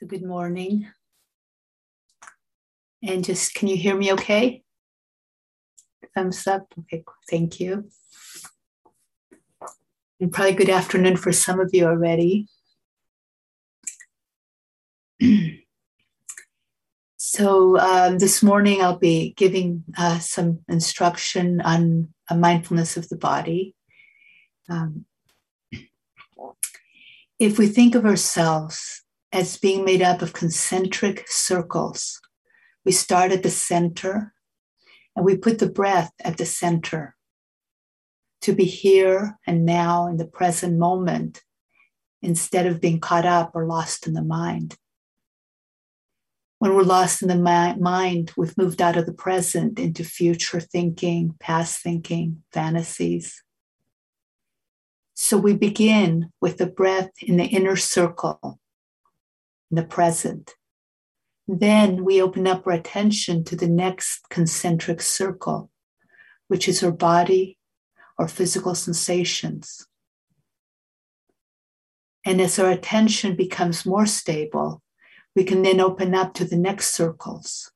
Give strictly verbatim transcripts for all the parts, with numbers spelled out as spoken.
So good morning. And just, can you hear me okay? Thumbs up. Okay, thank you. And probably good afternoon for some of you already. So um, this morning I'll be giving uh, some instruction on uh, mindfulness of the body. Um, if we think of ourselves as being made up of concentric circles, we start at the center and we put the breath at the center to be here and now in the present moment instead of being caught up or lost in the mind. When we're lost in the mi- mind, we've moved out of the present into future thinking, past thinking, fantasies. So we begin with the breath in the inner circle, in the present. Then we open up our attention to the next concentric circle, which is our body or physical sensations. And as our attention becomes more stable, we can then open up to the next circles,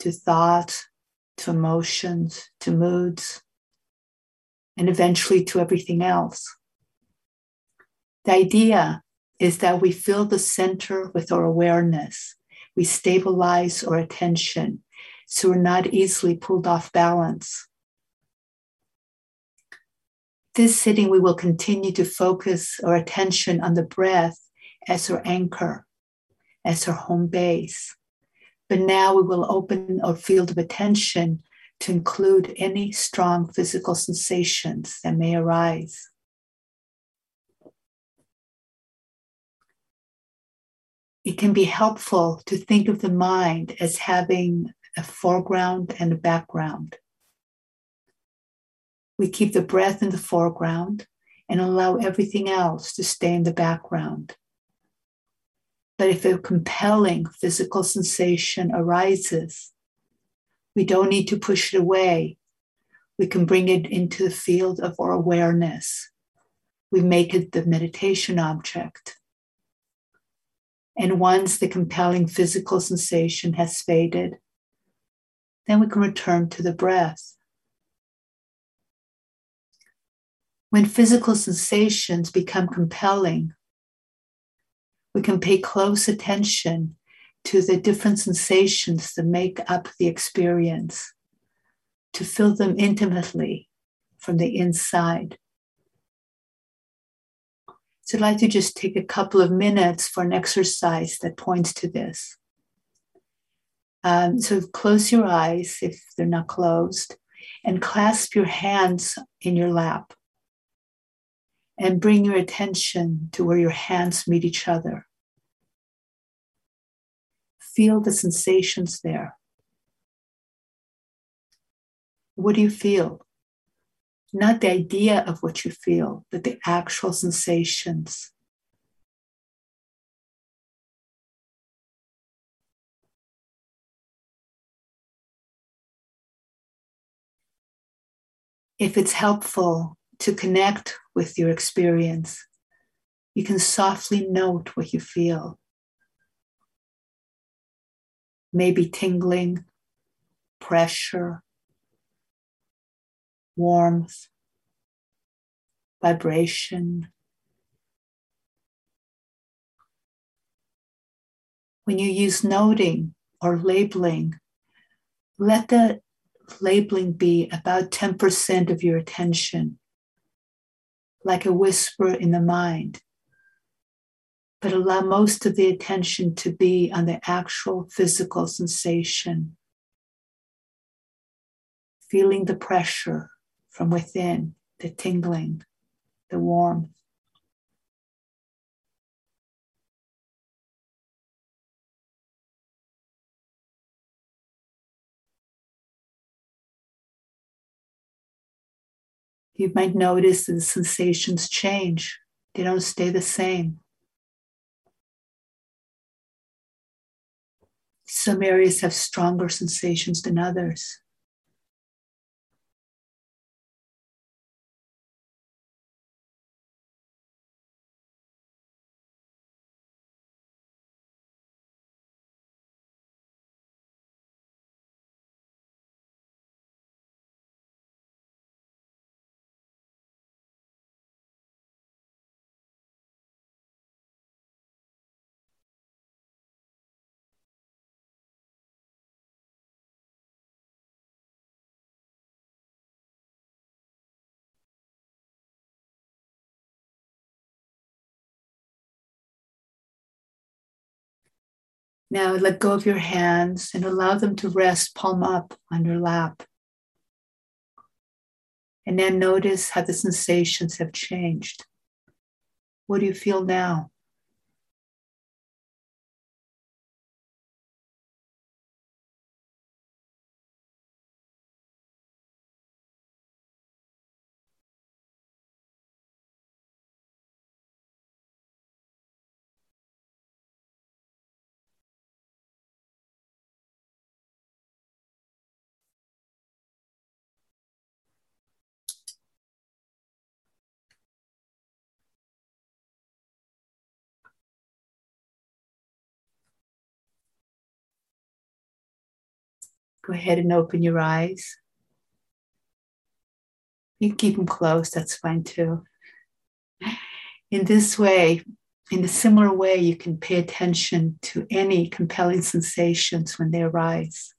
to thoughts, to emotions, to moods, and eventually to everything else. The idea is that we fill the center with our awareness. We stabilize our attention so we're not easily pulled off balance. This sitting, we will continue to focus our attention on the breath as our anchor, as our home base. But now we will open our field of attention to include any strong physical sensations that may arise. It can be helpful to think of the mind as having a foreground and a background. We keep the breath in the foreground and allow everything else to stay in the background. But if a compelling physical sensation arises, we don't need to push it away. We can bring it into the field of our awareness. We make it the meditation object. And once the compelling physical sensation has faded, then we can return to the breath. When physical sensations become compelling, we can pay close attention to the different sensations that make up the experience, to feel them intimately from the inside. So I'd like to just take a couple of minutes for an exercise that points to this. Um, so close your eyes if they're not closed, and clasp your hands in your lap. And bring your attention to where your hands meet each other. Feel the sensations there. What do you feel? Not the idea of what you feel, but the actual sensations. If it's helpful to connect with your experience, you can softly note what you feel. Maybe tingling, pressure, warmth, vibration. When you use noting or labeling, let the labeling be about ten percent of your attention, like a whisper in the mind, but allow most of the attention to be on the actual physical sensation, feeling the pressure from within, the tingling, the warmth. You might notice that the sensations change. They don't stay the same. Some areas have stronger sensations than others. Now let go of your hands and allow them to rest palm up on your lap. And then notice how the sensations have changed. What do you feel now? Go ahead and open your eyes. You can keep them closed, that's fine too. In this way, in a similar way, you can pay attention to any compelling sensations when they arise.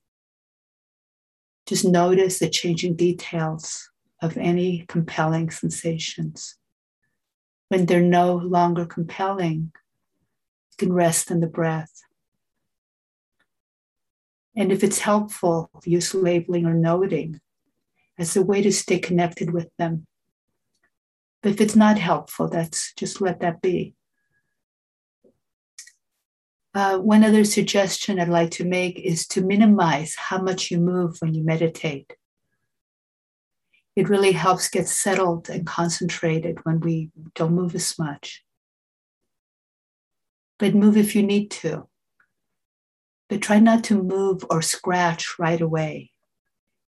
Just notice the changing details of any compelling sensations. When they're no longer compelling, you can rest in the breath. And if it's helpful, use labeling or noting as a way to stay connected with them. But if it's not helpful, that's just let that be. Uh, one other suggestion I'd like to make is to minimize how much you move when you meditate. It really helps get settled and concentrated when we don't move as much. But move if you need to. But try not to move or scratch right away.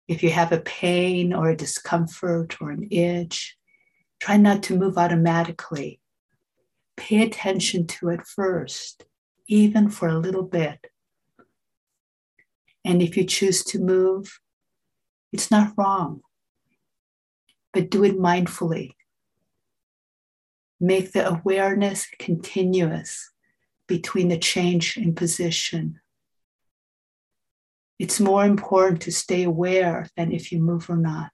If you have a pain or a discomfort or an itch, try not to move automatically. Pay attention to it first, even for a little bit. And if you choose to move, it's not wrong, but do it mindfully. Make the awareness continuous between the change in position. It's more important to stay aware than if you move or not.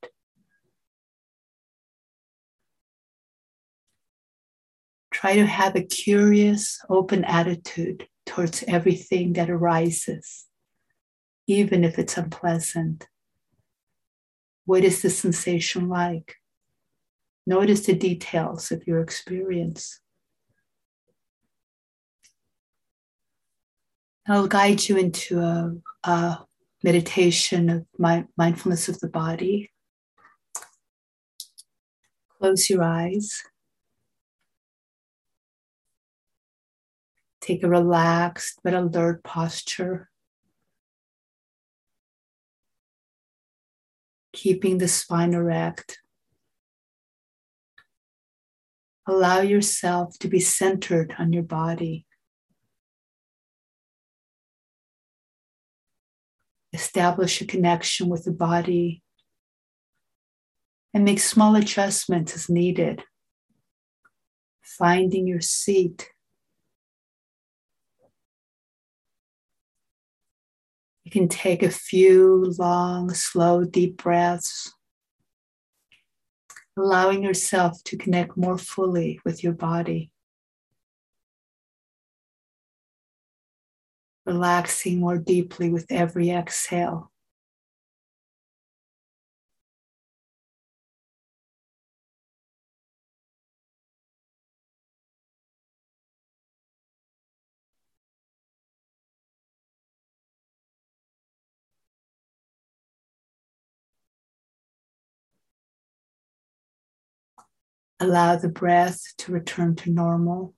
Try to have a curious, open attitude towards everything that arises, even if it's unpleasant. What is the sensation like? Notice the details of your experience. I'll guide you into a, a meditation of my mindfulness of the body. Close your eyes. Take a relaxed but alert posture, keeping the spine erect. Allow yourself to be centered on your body. Establish a connection with the body and make small adjustments as needed, finding your seat. You can take a few long, slow, deep breaths, allowing yourself to connect more fully with your body, relaxing more deeply with every exhale. Allow the breath to return to normal.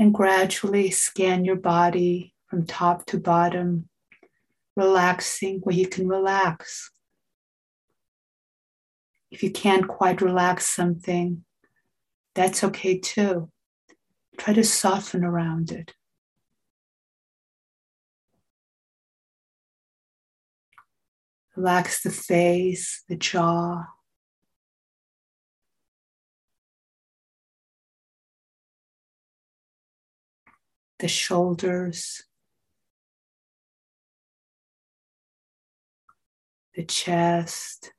And gradually scan your body from top to bottom, relaxing where you can relax. If you can't quite relax something, that's okay too. Try to soften around it. Relax the face, the jaw. The shoulders, the chest,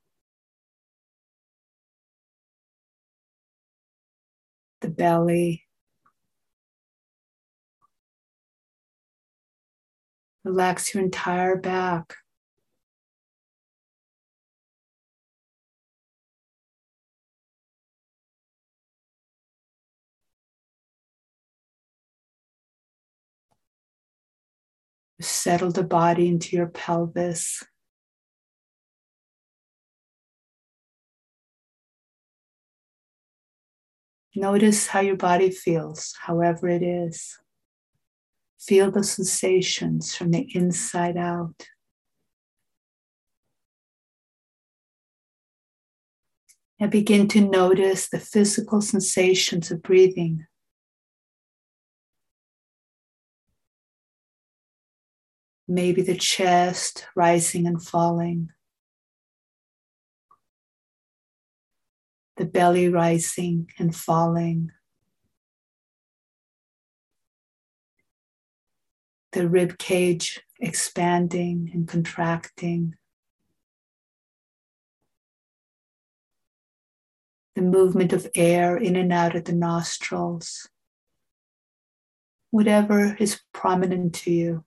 the belly. Relax your entire back. Settle the body into your pelvis. Notice how your body feels, however it is. Feel the sensations from the inside out. And begin to notice the physical sensations of breathing. Maybe the chest rising and falling, the belly rising and falling, the rib cage expanding and contracting, the movement of air in and out of the nostrils, whatever is prominent to you.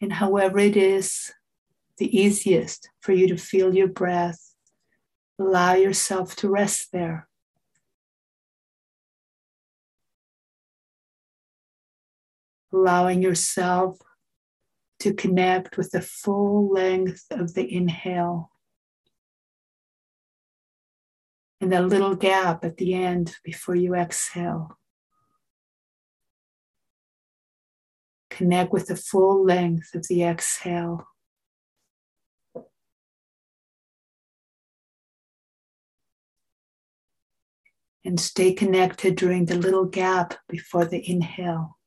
And however it is the easiest for you to feel your breath, allow yourself to rest there. Allowing yourself to connect with the full length of the inhale. And that little gap at the end before you exhale. Connect with the full length of the exhale. And stay connected during the little gap before the inhale.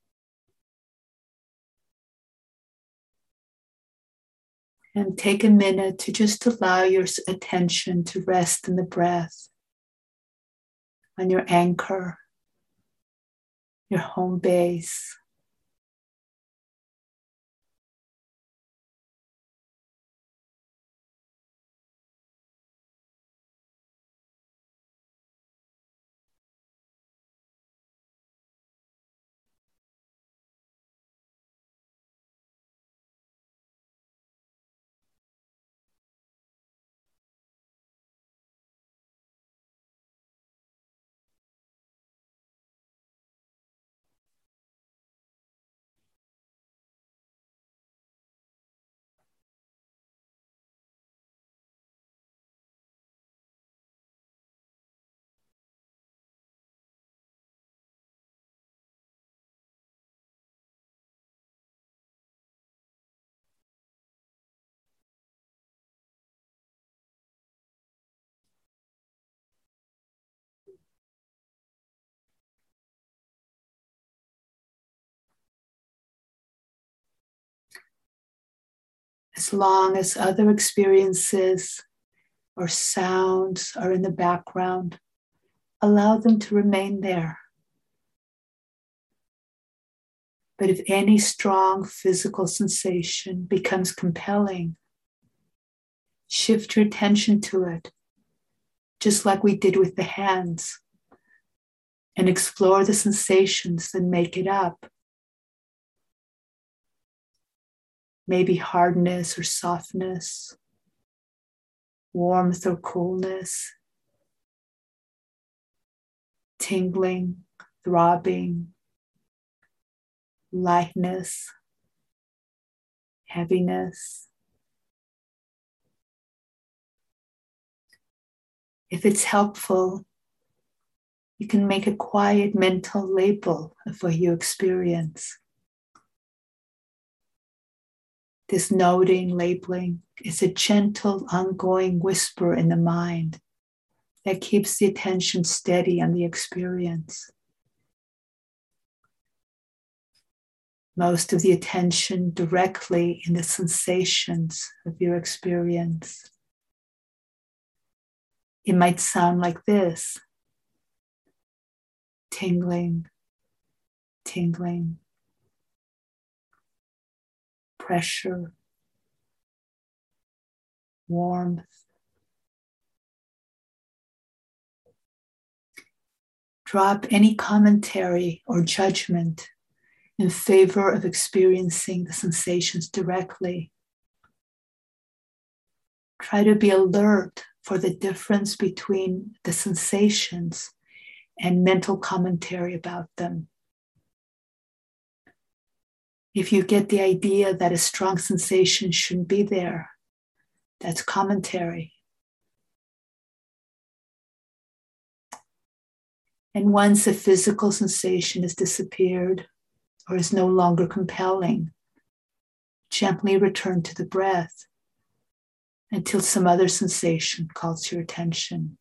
And take a minute to just allow your attention to rest in the breath, on your anchor, your home base. As long as other experiences or sounds are in the background, allow them to remain there. But if any strong physical sensation becomes compelling, shift your attention to it, just like we did with the hands, and explore the sensations that make it up. Maybe hardness or softness, warmth or coolness, tingling, throbbing, lightness, heaviness. If it's helpful, you can make a quiet mental label of what you experience. This noting, labeling is a gentle, ongoing whisper in the mind that keeps the attention steady on the experience. Most of the attention directly in the sensations of your experience. It might sound like this: tingling, tingling. Pressure, warmth. Drop any commentary or judgment in favor of experiencing the sensations directly. Try to be alert for the difference between the sensations and mental commentary about them. If you get the idea that a strong sensation shouldn't be there, that's commentary. And once a physical sensation has disappeared or is no longer compelling, gently return to the breath until some other sensation calls your attention.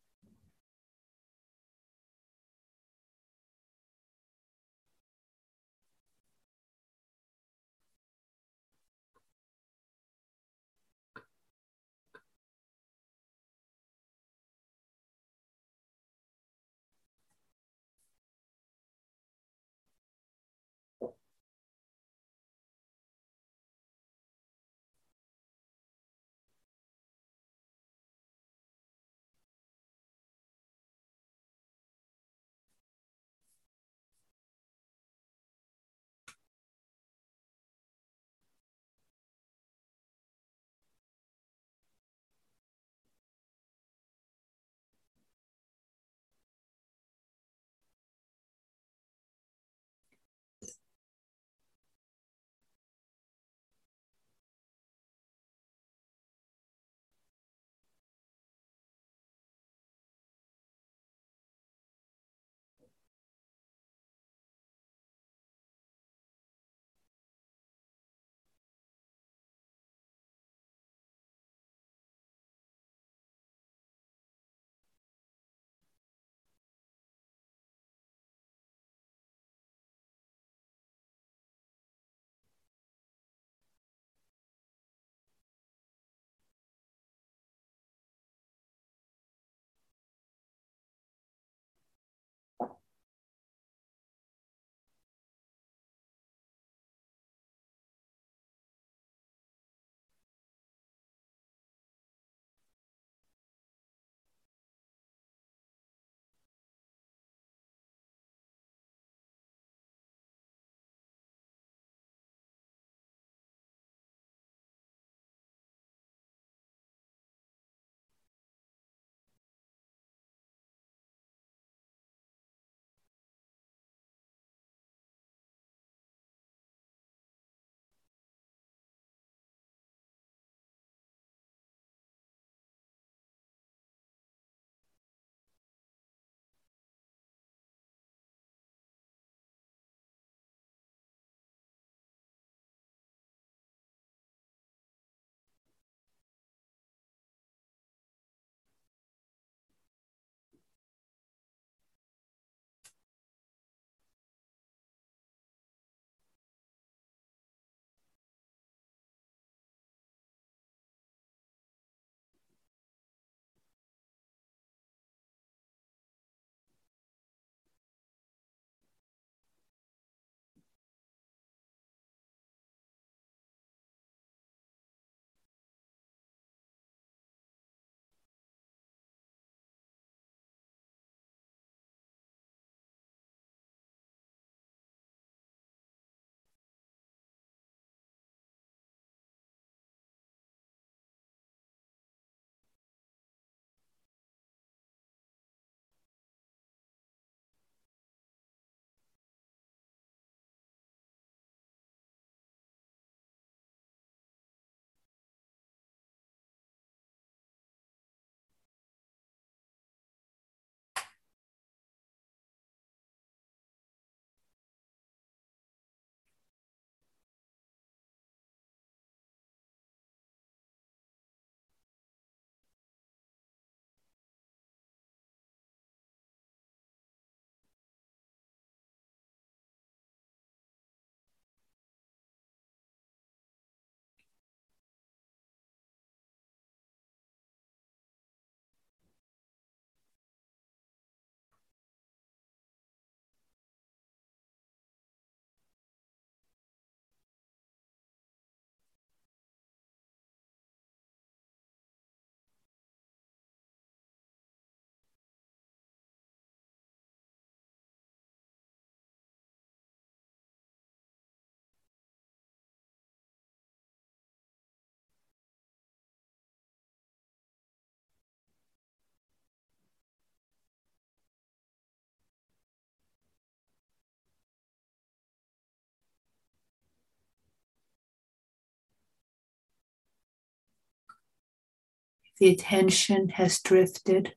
the attention has drifted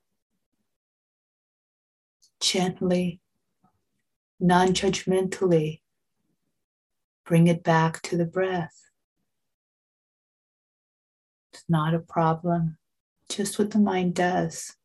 gently, non-judgmentally, bring it back to the breath. It's not a problem, just what the mind does.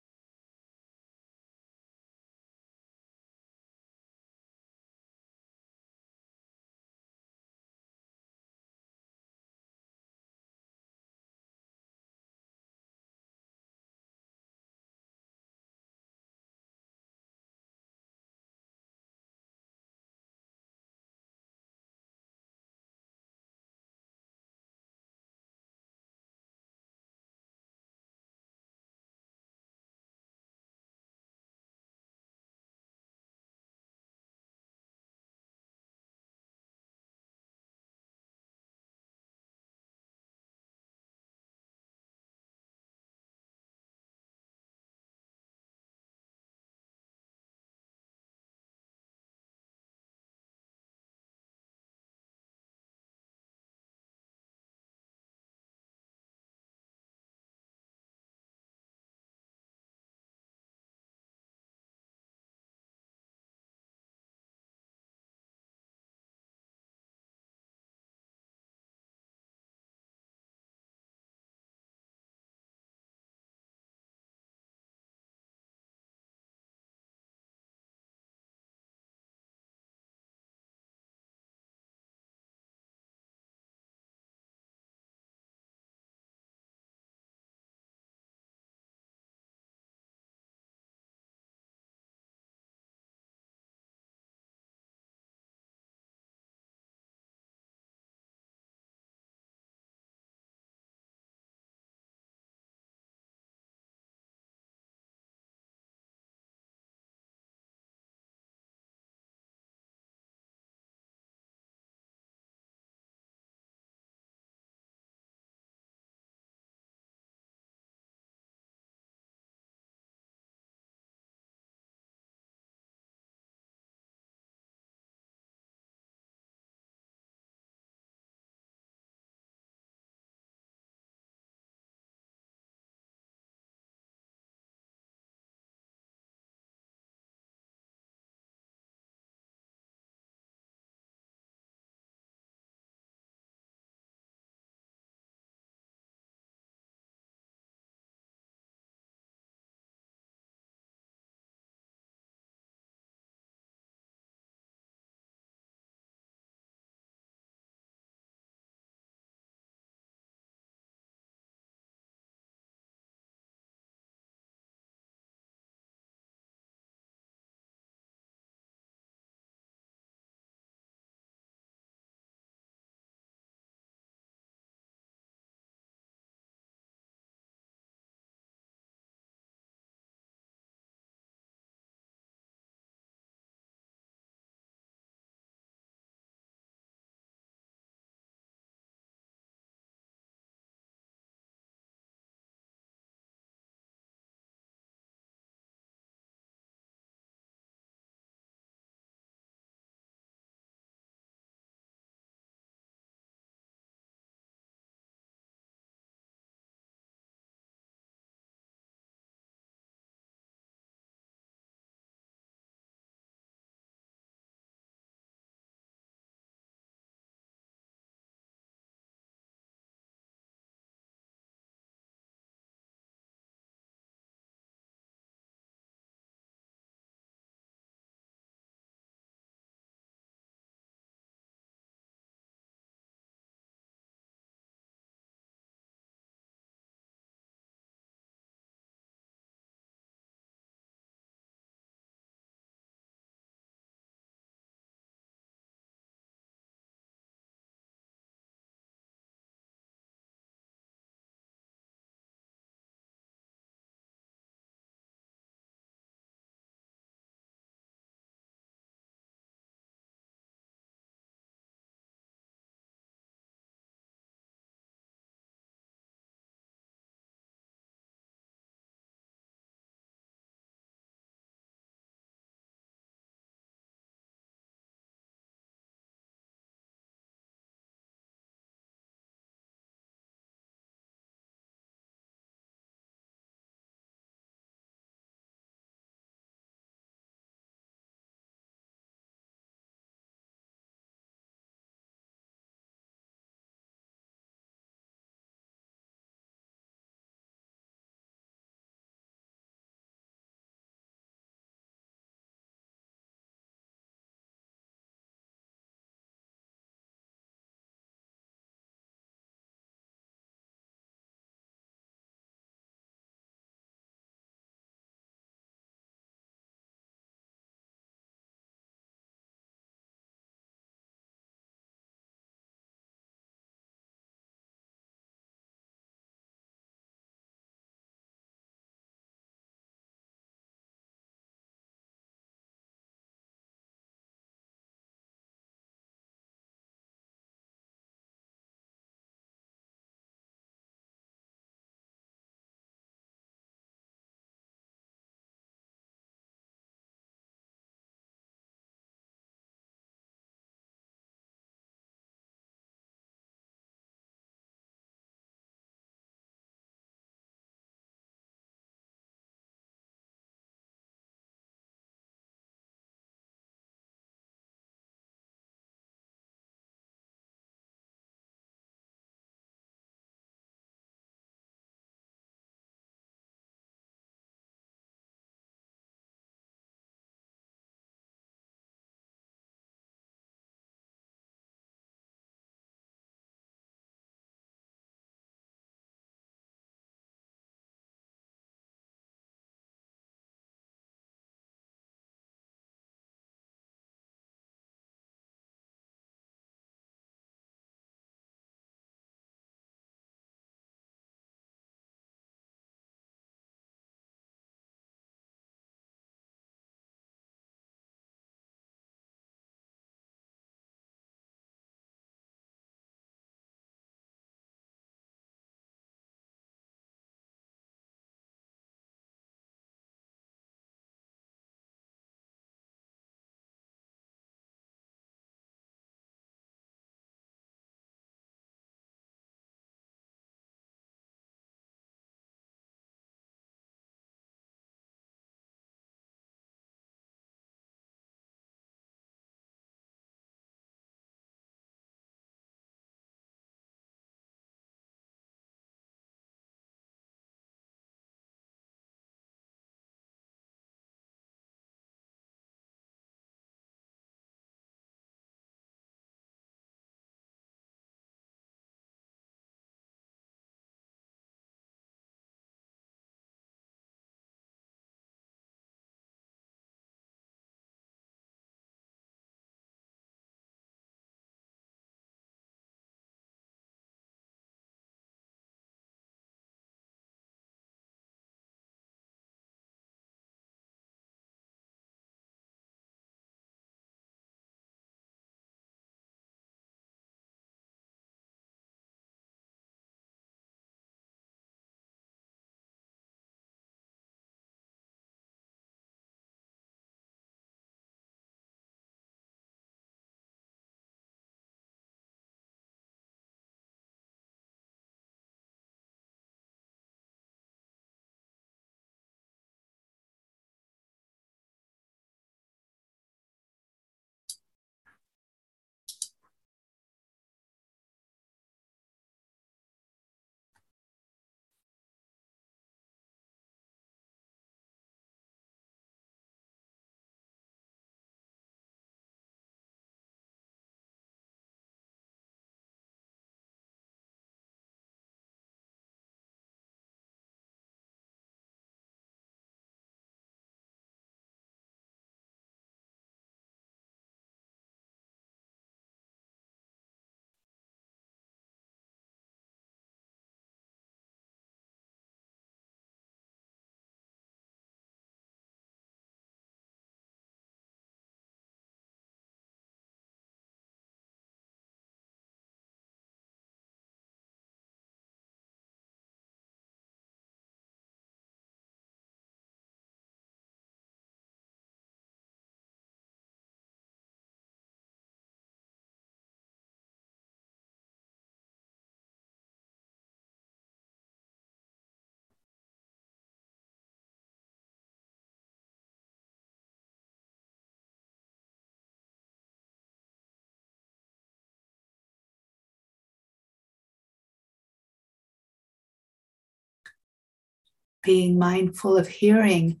being mindful of hearing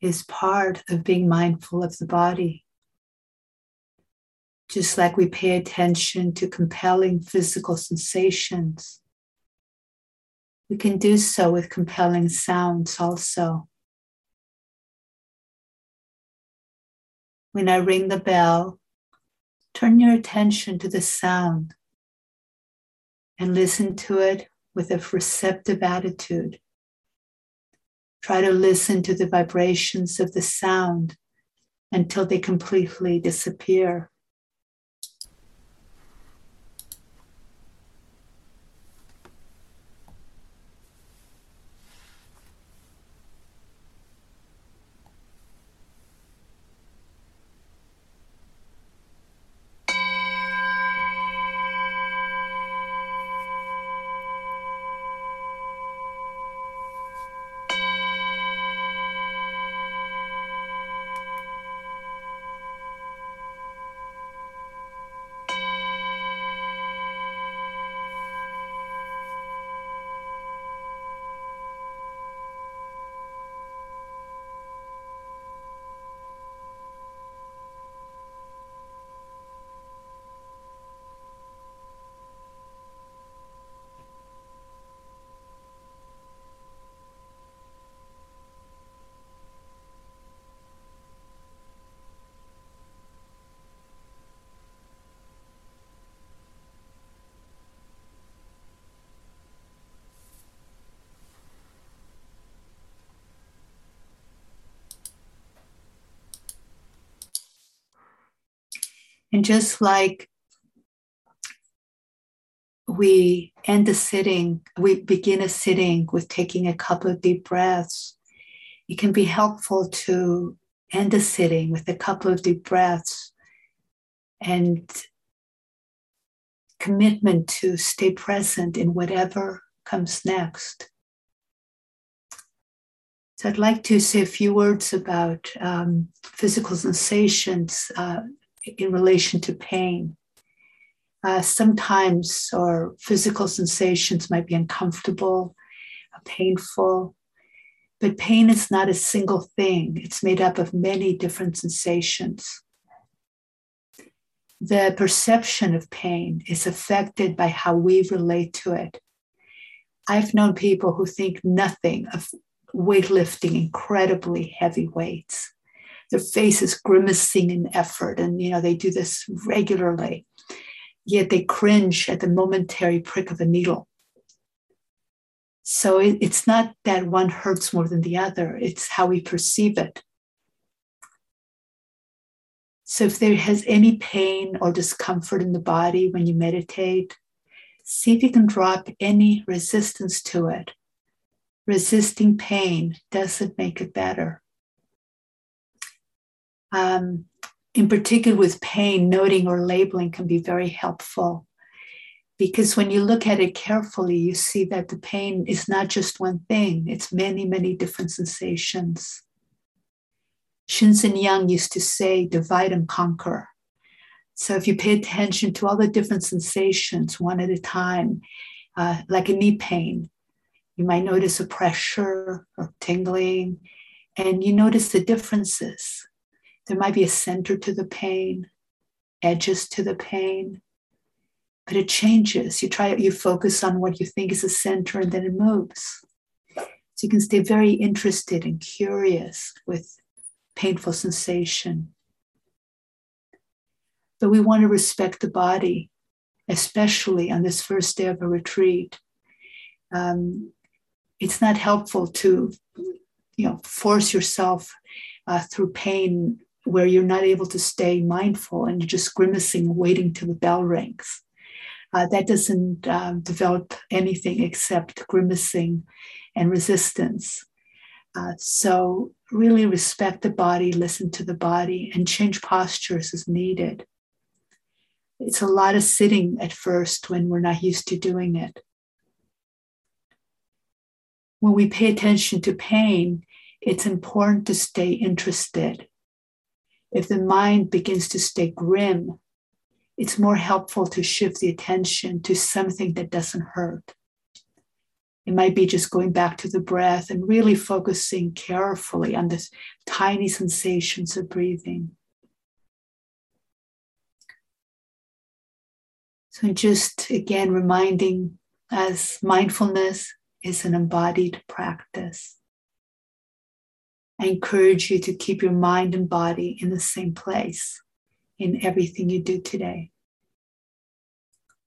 is part of being mindful of the body. Just like we pay attention to compelling physical sensations, we can do so with compelling sounds also. When I ring the bell, turn your attention to the sound and listen to it with a receptive attitude. Try to listen to the vibrations of the sound until they completely disappear. And just like we end a sitting, we begin a sitting with taking a couple of deep breaths, it can be helpful to end a sitting with a couple of deep breaths and commitment to stay present in whatever comes next. So I'd like to say a few words about um, physical sensations uh, in relation to pain. Uh, sometimes our physical sensations might be uncomfortable, painful, but pain is not a single thing. It's made up of many different sensations. The perception of pain is affected by how we relate to it. I've known people who think nothing of weightlifting incredibly heavy weights. Their face is grimacing in effort, and you know they do this regularly, yet they cringe at the momentary prick of a needle. So it, it's not that one hurts more than the other, it's how we perceive it. So if there has any pain or discomfort in the body when you meditate, see if you can drop any resistance to it. Resisting pain doesn't make it better. Um, in particular with pain, noting or labeling can be very helpful, because when you look at it carefully, you see that the pain is not just one thing. It's many, many different sensations. Shinzen Yang used to say, divide and conquer. So if you pay attention to all the different sensations one at a time, uh, like a knee pain, you might notice a pressure or tingling, and you notice the differences. There might be a center to the pain, edges to the pain, but it changes. You try, you focus on what you think is the center, and then it moves. So you can stay very interested and curious with painful sensation. But we want to respect the body, especially on this first day of a retreat. Um, it's not helpful to, you know, force yourself uh, through pain where you're not able to stay mindful and you're just grimacing, waiting till the bell rings. Uh, that doesn't um, develop anything except grimacing and resistance. Uh, so really respect the body, listen to the body, and change postures as needed. It's a lot of sitting at first when we're not used to doing it. When we pay attention to pain, it's important to stay interested. If the mind begins to stay grim, it's more helpful to shift the attention to something that doesn't hurt. It might be just going back to the breath and really focusing carefully on the tiny sensations of breathing. So just again reminding us mindfulness is an embodied practice. I encourage you to keep your mind and body in the same place in everything you do today.